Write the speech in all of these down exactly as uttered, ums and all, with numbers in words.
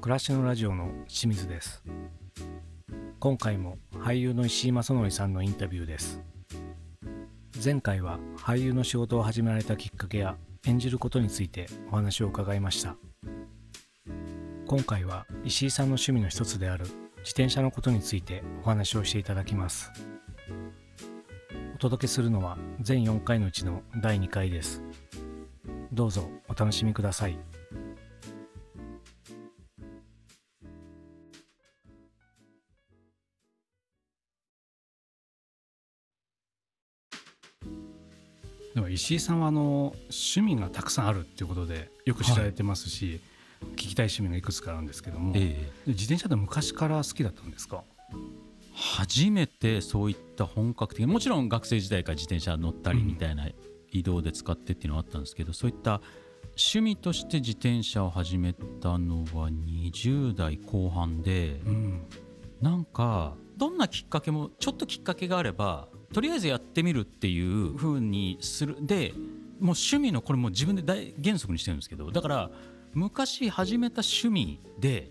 暮らしのラジオの清水です。今回も俳優の石井正則さんのインタビューです。前回は俳優の仕事を始められたきっかけや演じることについてお話を伺いました。今回は石井さんの趣味の一つである自転車のことについてお話をしていただきます。お届けするのは全よんかいのうちのだいにかいです。どうぞお楽しみください。でも石井さんはあの趣味がたくさんあるっていうことでよく知られてますし、はい、聞きたい趣味がいくつかあるんですけども、ええ、自転車って昔から好きだったんですか？初めてそういった本格的、もちろん学生時代から自転車乗ったりみたいな移動で使ってっていうのはあったんですけど、うん、そういった趣味として自転車を始めたのはにじゅうだいこうはんで、うん、なんかどんなきっかけもちょっときっかけがあればとりあえずやってみるっていう風にする。でもう趣味のこれもう自分で大原則にしてるんですけど、だから昔始めた趣味で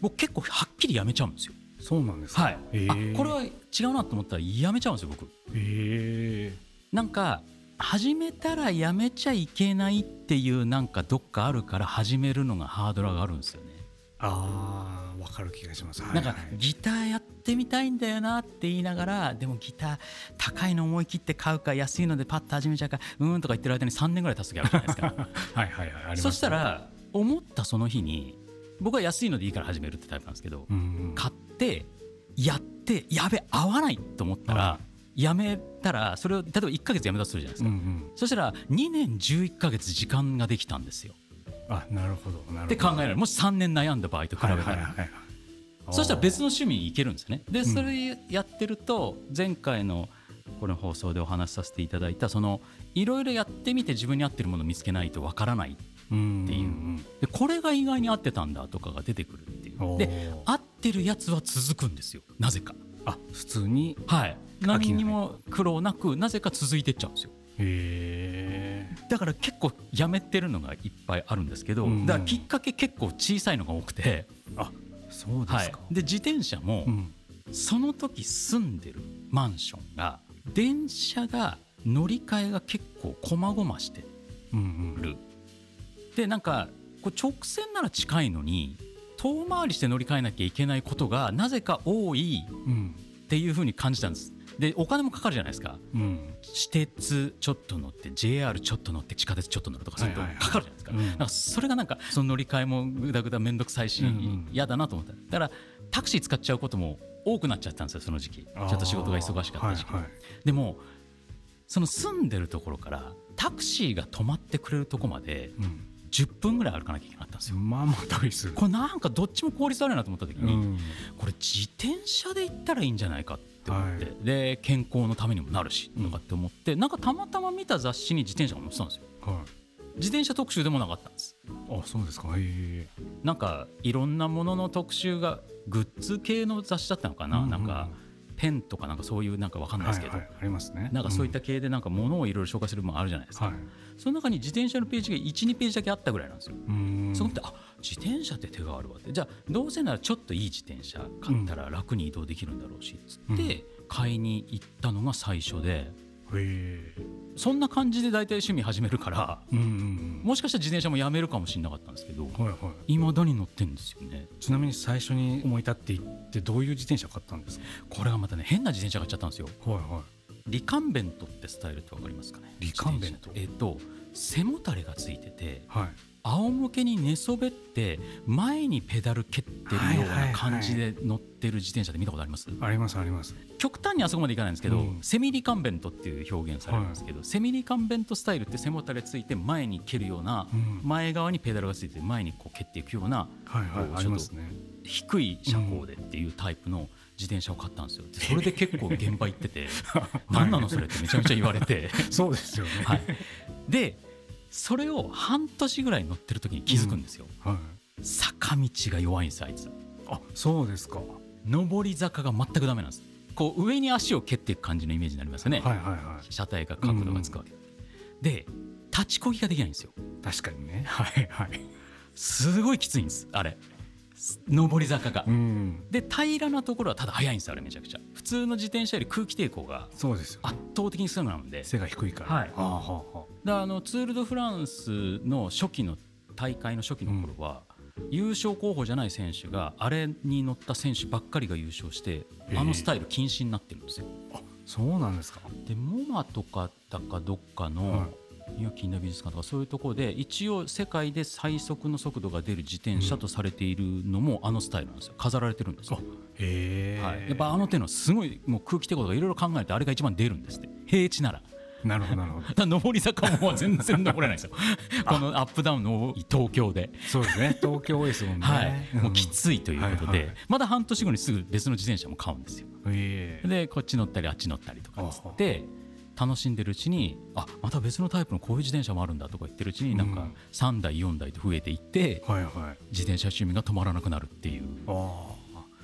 僕結構はっきりやめちゃうんですよ。そうなんですか、はい、あこれは違うなと思ったらやめちゃうんですよ僕。へー、なんか始めたらやめちゃいけないっていうなんかどっかあるから始めるのがハードルがあるんですよね。あー、分かる気がします、はいはい、なんかギターやってみたいんだよなって言いながら、でもギター高いの思い切って買うか安いのでパッと始めちゃうかうーんとか言ってる間にさんねんぐらい経つ時あるじゃないですかはいはい、はい、ありますね。そしたら思ったその日に僕は安いのでいいから始めるってタイプなんですけど、うんうん、買ってやってやべ合わないと思ったらやめたら、それを例えばいっかげつやめたとするじゃないですか、うんうん、そしたらにねんじゅういっかげつ時間ができたんですよ。あ、なるほど、なるほどって考えられる。もしさんねん悩んだ場合と比べたら、はいはいはいはい、そしたら別の趣味に行けるんですよね。でそれやってると、前回のこの放送でお話しさせていただいたそのいろいろやってみて自分に合ってるものを見つけないとわからないっていう、うんうん、でこれが意外に合ってたんだとかが出てくるっていう。で合ってるやつは続くんですよ、なぜか。あ、普通に、はい、何にも苦労なくなぜか続いてっちゃうんですよ。へー、だから結構やめてるのがいっぱいあるんですけど、うん、だからきっかけ結構小さいのが多くて。あ、そうですか、はい、で自転車も、うん、その時住んでるマンションが電車が乗り換えが結構こまごましてる、うんうん、でなんかこう直線なら近いのに遠回りして乗り換えなきゃいけないことがなぜか多いっていう風に感じたんです。でお金もかかるじゃないですか、うん、私鉄ちょっと乗って ジェイアール ちょっと乗って地下鉄ちょっと乗るとかするとかかるじゃないですか、はいはいはい、うん、なんかそれがなんかその乗り換えもぐだぐだめんどくさいし嫌だなと思った。だからタクシー使っちゃうことも多くなっちゃったんですよその時期。ちょっと仕事が忙しかった時期、はいはい、でもその住んでるところからタクシーが止まってくれるとこまで、うんじゅっぷんぐらい歩かなきゃいけなかったんですよ。まあまあ遠いっす。これなんかどっちも効率悪いなと思った時に、うん、これ自転車で行ったらいいんじゃないかって思って、はい、で健康のためにもなるしとかって思って、うん、なんかたまたま見た雑誌に自転車が載ってたんですよ、はい、自転車特集でもなかったんです。あ、そうですか。へ、なんかいろんなものの特集がグッズ系の雑誌だったのかな、うんうん、なんかペンとかなんかそういうなんか分かんないですけど、はいはい、ありますね。なんかそういった系でなんか物をいろいろ紹介するものあるじゃないですか、はい、その中に自転車のページが いちにページだけあったぐらいなんですよ。うーん、そこであ自転車って手があるわって、じゃあどうせならちょっといい自転車買ったら楽に移動できるんだろうしつって買いに行ったのが最初で、うん、へー、そんな感じで大体趣味始めるから、うんうんうん、もしかしたら自転車もやめるかもしれなかったんですけど、はいはい、未だに乗ってるんですよね。ちなみに最初に思い立っていってどういう自転車買ったんですか？これがまたね変な自転車買っちゃったんですよ、はいはい、リカンベントってスタイルって分かりますかね。リカンベント、えーと、背もたれがついてて、はい、仰向けに寝そべって前にペダル蹴ってるような感じで乗ってる自転車って見たことあります？はいはいはい、ありますあります。極端にあそこまでいかないんですけど、うん、セミリカンベントっていう表現されるんですけど、はい、セミリカンベントスタイルって背もたれついて前に蹴るような、うん、前側にペダルがついて前にこう蹴っていくような、はいはい、こうちょっと低い車高でっていうタイプの自転車を買ったんですよ。でそれで結構現場行ってて何なのそれってめちゃめちゃ言われてそうですよね、はい、でそれを半年ぐらい乗ってる時に気づくんですよ、うんはい、坂道が弱いんですあいつ。あ、そうですか。上り坂が全くダメなんです。こう上に足を蹴っていく感じのイメージになりますよね、はいはいはい、車体が角度がつくわけ、うん、で立ちこぎができないんですよ。確かにね、はいはい、すごいきついんですあれ。上り坂が、うん、で平らなところはただ速いんです。あれめちゃくちゃ普通の自転車より空気抵抗が圧倒的に少なので、背が低いから、はい、はあはあ、だあのツール・ド・フランスの初期の大会の初期の頃は、うん、優勝候補じゃない選手があれに乗った選手ばっかりが優勝して、あのスタイル禁止になってるんですよ、えー、あ、そうなんですか。でモマとかだかどっかの、はい、ニューヨーク近代美術館とかそういうところで一応世界で最速の速度が出る自転車とされているのもあのスタイルなんですよ。飾られてるんですよ。あ、へえ、はい、やっぱあの手のすごいもう空気抵抗とかいろいろ考えてあれが一番出るんですって。平地ならなるほどなるほど。ただ上り坂も全然登れないですよ。このアップダウンの東京で。そうですね。東京多いですもんね。はい。もうきついということで、はいはい、まだ半年後にすぐ別の自転車も買うんですよ。へえ。でこっち乗ったりあっち乗ったりとかつって。楽しんでるうちに、あ、また別のタイプのこういう自転車もあるんだとか言ってるうちに、なんかさんだいよんだいと増えていって、うん、はいはい、自転車趣味が止まらなくなるっていう。あ、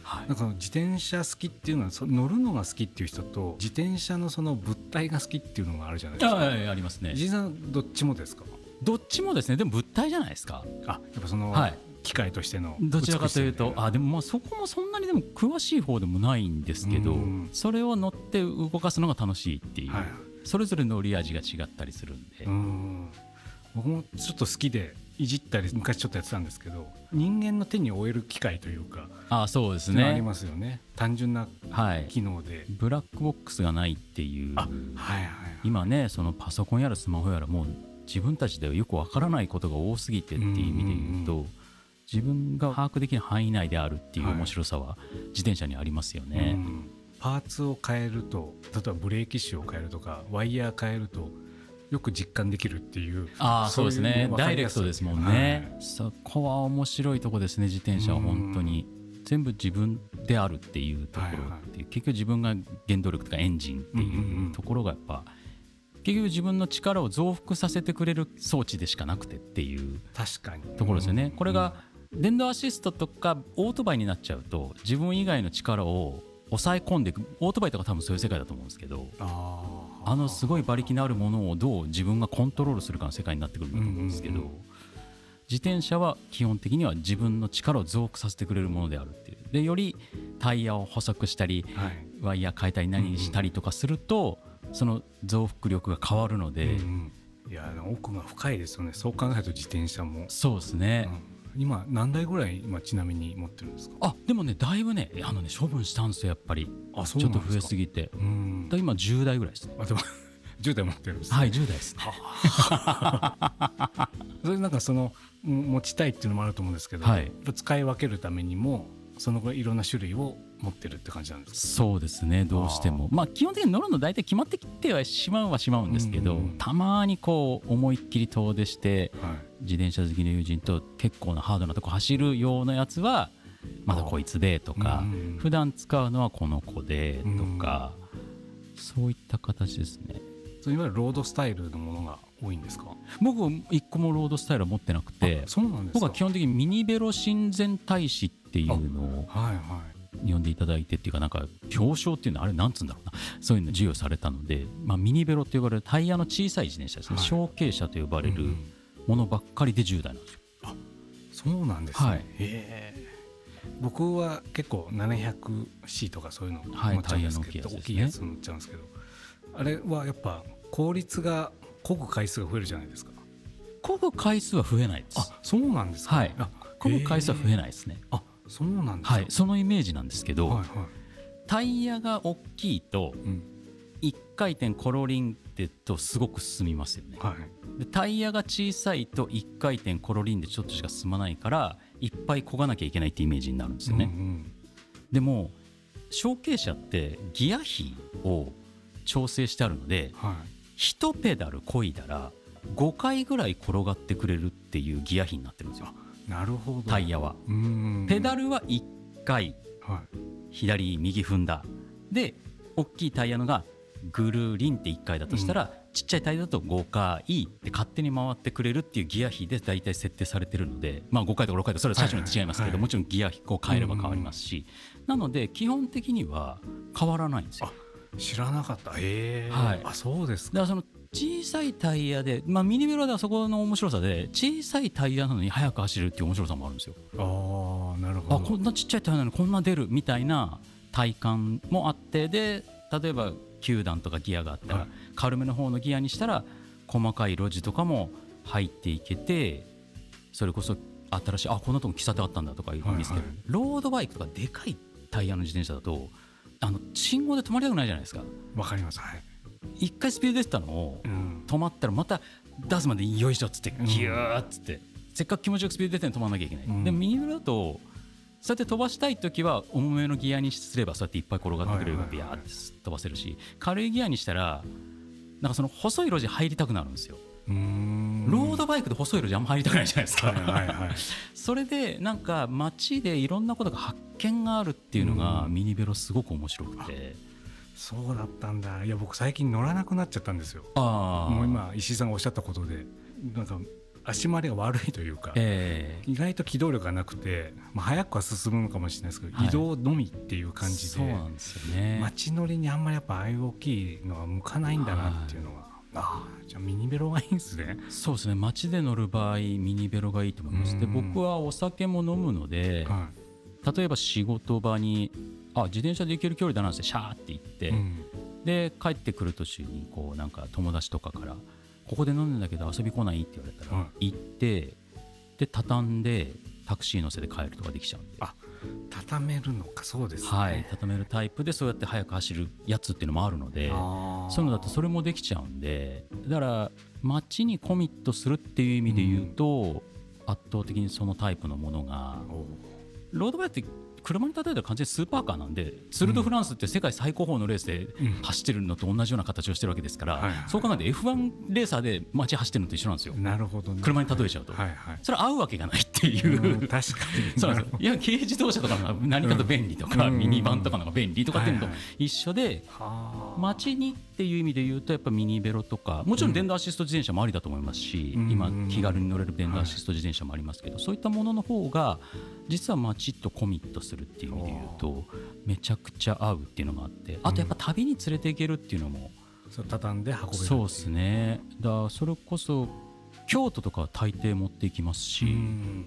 はい、なんか自転車好きっていうのは乗るのが好きっていう人と自転車のその物体が好きっていうのがあるじゃないですか。 あ, あ, ありますね。じいさんどっちもですか？どっちもですね。でも物体じゃないですか。あ、やっぱその、はい、機械としてのどちらかというと、あ、でもまあそこもそんなにでも詳しい方でもないんですけど、それを乗って動かすのが楽しいっていう、はい、それぞれ乗り味が違ったりするんで、うん、僕もちょっと好きでいじったり昔ちょっとやってたんですけど、人間の手に負える機械というか、あ、そうですね、ありますよね。単純な機能で、はい、ブラックボックスがないっていう、あ、はいはいはい、今ねそのパソコンやらスマホやらもう自分たちではよくわからないことが多すぎてっていう意味で言うと、うんうんうん、自分が把握できない範囲内であるっていう面白さは自転車にありますよね、はい、うん。パーツを変えると、例えばブレーキシュを変えるとかワイヤー変えるとよく実感できるっていう。ああ、そうですね。ダイレクトですもんね、はい、そこは面白いとこですね。自転車は本当に全部自分であるっていうところって、はいはい、結局自分が原動力とかエンジンっていうところがやっぱ、うんうんうん、結局自分の力を増幅させてくれる装置でしかなくてっていうところですよね、うんうんうん。これが電動アシストとかオートバイになっちゃうと、自分以外の力を抑え込んでいく。オートバイとか多分そういう世界だと思うんですけど、ああのすごい馬力のあるものをどう自分がコントロールするかの世界になってくるんだと思うんですけど、うんうんうん、自転車は基本的には自分の力を増幅させてくれるものであるっていう。でよりタイヤを細くしたり、はい、ワイヤー変えたり何したりとかすると、うんうん、その増幅力が変わるので、うんうん、いや奥が深いですよね。そう考えると自転車もそうですね、うん。今何台ぐらい今ちなみに持ってるんですか？あ、でもねだいぶねあのね処分したんですよやっぱり。あ、そうなんですか。ちょっと増えすぎて、うん、だ今じゅうだいぐらいですね。あ、でもじゅうだい持ってるんですね。はい、じゅうだいですね。それなんかその持ちたいっていうのもあると思うんですけど、はい、使い分けるためにもそのぐらいいろんな種類を持ってるって感じなんですか？そうですね。どうしてもまあ基本的に乗るの大体決まってきてはしまうはしまうんですけど、うんうん、たまにこう思いっきり遠出して、はい、自転車好きの友人と結構なハードなとこ走るようなやつはまだこいつでとか、うんうん、普段使うのはこの子でとか、うん、そういった形ですね。それいわゆるロードスタイルのものが多いんですか？僕一個もロードスタイルは持ってなくて。そうなんですか。僕は基本的にミニベロ親善大使っていうのを、はいはい、呼んでいただいてっていうか、なんか表彰っていうのはあれなんつうんだろうな、そういうの授与されたので、まあミニベロって呼ばれるタイヤの小さい自転車ですね、はい、小径車と呼ばれるものばっかりでじゅうだいなんですよ。あ、そうなんですね、はい、へえ。僕は結構 ななひゃくシー とかそういうの乗っちゃうんですけど、はい、大きいやつ乗っちゃうんですけど、あれはやっぱ効率が漕ぐ回数が増えるじゃないですか。漕ぐ回数は増えないです。あ、そうなんですか、はい、あ、漕ぐ回数は増えないですね。あ、そうなんですか、はい、そのイメージなんですけど、はいはい、タイヤが大きいと、うん、いっかいてんコロリンってとすごく進みますよね、はい、でタイヤが小さいといっかいてんコロリンでちょっとしか進まないからいっぱい漕がなきゃいけないってイメージになるんですよね、うんうん、でも小径車ってギア比を調整してあるので、はい、いちペダル漕いだらごかいぐらい転がってくれるっていうギア比になってるんですよ。なるほど。タイヤはうん、ペダルはいっかい、はい、左右踏んだで大きいタイヤのがぐるりんっていっかいだとしたら、うん、ちっちゃいタイヤだとごかいって勝手に回ってくれるっていうギア比で大体設定されてるので、まあごかいとかろっかいとかそれは最初に違いますけど、はいはいはい、もちろんギア比を変えれば変わりますし、うん、なので基本的には変わらないんですよ。あ、知らなかった。へえ、はい、あ、そうですか。だからその小さいタイヤで、まあ、ミニベロではそこの面白さで小さいタイヤなのに速く走るっていう面白さもあるんですよ。ああ、なるほど。あ、こんなちっちゃいタイヤなのにこんな出るみたいな体感もあって、で例えばきゅう段とかギアがあったら、はい、軽めの方のギアにしたら細かい路地とかも入っていけて、それこそ新しい、あ、こんなとこ喫茶店あったんだとかいうふうに見つける、はいはい、ロードバイクとかでかいタイヤの自転車だとあの信号で止まりたくないじゃないですか。わかります、はい。一回スピード出てたのを、うん、止まったらまた出すまでよいしょっつってギューっつって、うん、せっかく気持ちよくスピード出てるの止まんなきゃいけない、うん、でもミニブラだとそうやって飛ばしたいときは重めのギアにすればそうやっていっぱい転がってくれるからビヤーって飛ばせるし、はいはいはい、軽いギアにしたらなんかその細い路地入りたくなるんですよ。うーん、ロードバイクで細い路地あんま入りたくないじゃないですか、はいはいはい、それでなんか街でいろんなことが発見があるっていうのがミニベロすごく面白くて。そうだったんだ。いや、僕最近乗らなくなっちゃったんですよ。あ、もう今石井さんがおっしゃったことでなんか足回りが悪いというか、えー、意外と機動力がなくて、まあ、早くは進むのかもしれないですけど、はい、移動のみっていう感じ で, そうなんですよ、ね、街乗りにあんまりやっぱああいう大きいのは向かないんだなっていうのは、はい、ああ、じゃあミニベロがいいんですね。そうですね、街で乗る場合ミニベロがいいと思います。で、僕はお酒も飲むので、はい、例えば仕事場にあ自転車で行ける距離だなってシャーって行って、うん、で帰ってくる途中にこうなんか友達とかからここで飲んでんだけど遊び来ないって言われたら行って、はい、で畳んでタクシー乗せて帰るとかできちゃうんで。あ、畳めるのか。そうですね、はい、畳めるタイプでそうやって速く走るやつっていうのもあるので、そういうのだとそれもできちゃうんで、だから街にコミットするっていう意味で言うと、うん、圧倒的にそのタイプのものが。ロードバイクって車に例えたら完全にスーパーカーなんで、ツール・ド・フランスって世界最高峰のレースで走ってるのと同じような形をしてるわけですから、うん、はいはい、そう考えて エフワン レーサーで街走ってるのと一緒なんですよ。なるほど、ね、車に例えちゃうと、はいはい、それ合うわけがないっていう、うん、確かに。そうなんです。いや、軽自動車とかが何かと便利とか、うん、ミニバンとかのが便利とかっていうのと一緒で、うん、街にっていう意味で言うとやっぱミニベロとか、もちろん電動アシスト自転車もありだと思いますし、うん、今気軽に乗れる電動アシスト自転車もありますけど、はい、そういったものの方が実は街とコミットするするっていう意味で言うとめちゃくちゃ合うっていうのがあって、あとやっぱ旅に連れていけるっていうのも、うん、畳んで運べる。そうですね、だそれこそ京都とかは大抵持っていきますし、うん、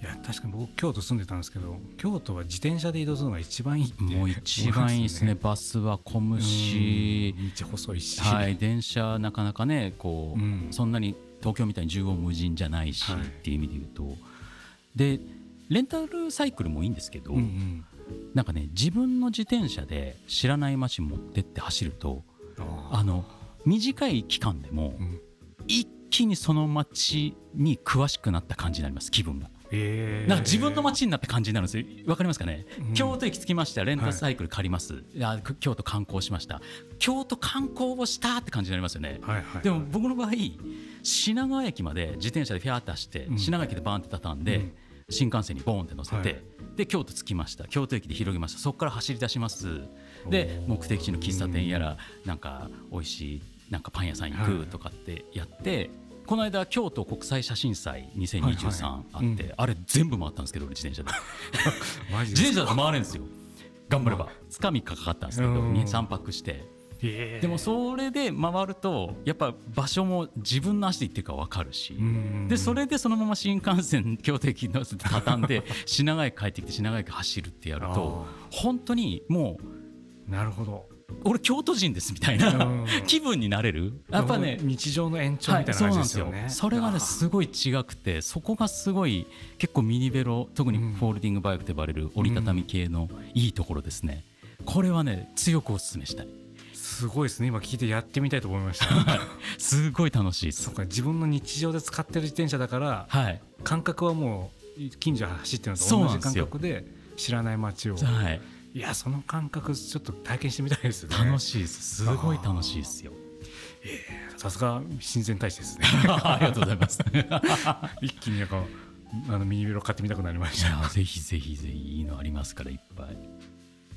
いや確かに僕京都住んでたんですけど、京都は自転車で移動するのが一番いいって、もう一番いいですね。バスは混むし、道細いし、はい、電車なかなかねこう、うん、そんなに東京みたいに縦横無尽じゃないし、はい、っていう意味で言うと、でレンタルサイクルもいいんですけど、うんうん、なんかね自分の自転車で知らない街持ってって走ると、ああの短い期間でも、うん、一気にその街に詳しくなった感じになります。気分が、えー、なんか自分の街になった感じになるんですよ。わかりますかね、うん、京都駅着きました、レンタルサイクル借ります、はい、あ京都観光しました、京都観光をしたって感じになりますよね、はいはいはい、でも僕の場合品川駅まで自転車でフィアーって走って、うん、品川駅でバーンって畳んで、うん、新幹線にボーンって乗せて、はい、で京都着きました、京都駅で広げました、そこから走り出します、で目的地の喫茶店やらなんか美味しいなんかパン屋さん行くとかってやって、はい、この間京都国際写真祭にせんにじゅうさんあって、はいはい、うん、あれ全部回ったんですけど俺自転車でマジですか。自転車だと回れるんですよ、頑張れば。つかみかかったんですけどさんぱくして、でもそれで回るとやっぱ場所も自分の足で行ってるか分かるし、でそれでそのまま新幹線京都駅に畳んで品川駅帰ってきて品川駅走るってやると本当にもう、なるほど、俺京都人ですみたいな気分になれる。やっぱね、日常の延長みたいな感じですよね。それがねすごい違くて、そこがすごい結構ミニベロ、特にフォールディングバイクと呼ばれる折りたたみ系のいいところですね。これはね強くお勧めしたい。すごいですね、今聞いてやってみたいと思いましたすごい楽しいです。そうか、自分の日常で使ってる自転車だから、はい、感覚はもう近所走ってるのと同じ感覚で知らない街を、はい、いやその感覚ちょっと体験してみたいですね。楽しいです、すごい楽しいですよ。さすが親善大使ですねありがとうございます一気になんかあのミニベロ買ってみたくなりました。いやぜひぜひぜひ、いいのありますからいっぱい。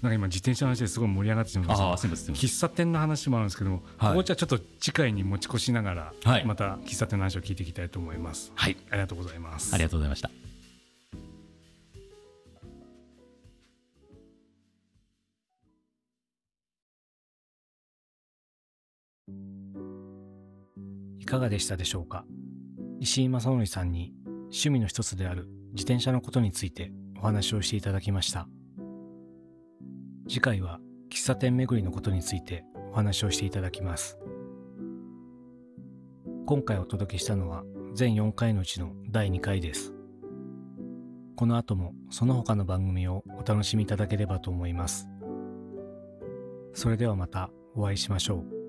なんか今自転車の話ですごい盛り上がってしまいました。喫茶店の話もあるんですけども、はい、ここじゃちょっと次回に持ち越しながらまた喫茶店の話を聞いていきたいと思います、はい、ありがとうございます。ありがとうございました。かがでしたでしょうか。石井正則さんに趣味の一つである自転車のことについてお話をしていただきました。次回は喫茶店巡りのことについてお話をしていただきます。今回お届けしたのは全よんかいのうちのだいにかいです。この後もその他の番組をお楽しみいただければと思います。それではまたお会いしましょう。